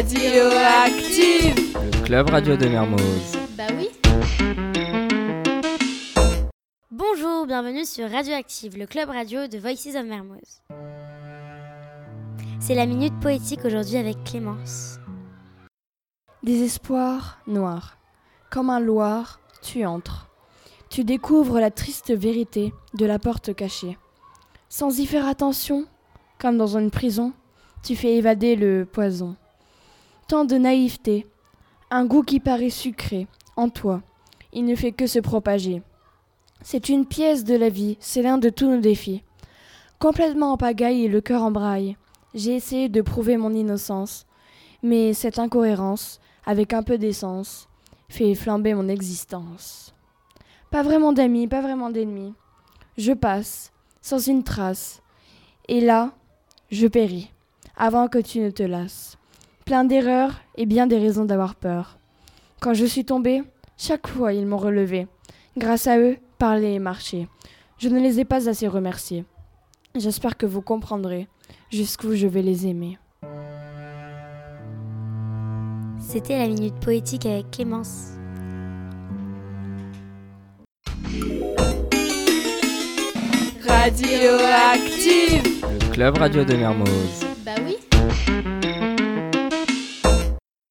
Radioactive, le club radio de Mermoz. Bah oui. Bonjour, bienvenue sur Radioactive, le club radio de Voices of Mermoz. C'est la minute poétique aujourd'hui avec Clémence. Désespoir noir, comme un loir, tu entres. Tu découvres la triste vérité de la porte cachée. Sans y faire attention, comme dans une prison, tu fais évader le poison. Tant de naïveté, un goût qui paraît sucré, en toi, il ne fait que se propager. C'est une pièce de la vie, c'est l'un de tous nos défis. Complètement en pagaille et le cœur en braille, j'ai essayé de prouver mon innocence, mais cette incohérence, avec un peu d'essence, fait flamber mon existence. Pas vraiment d'amis, pas vraiment d'ennemis, je passe, sans une trace, et là, je péris, avant que tu ne te lasses. Plein d'erreurs et bien des raisons d'avoir peur. Quand je suis tombée, chaque fois ils m'ont relevée. Grâce à eux, parler et marcher. Je ne les ai pas assez remerciés. J'espère que vous comprendrez jusqu'où je vais les aimer. C'était la minute poétique avec Clémence. Radioactive, le club radio de Mermoz.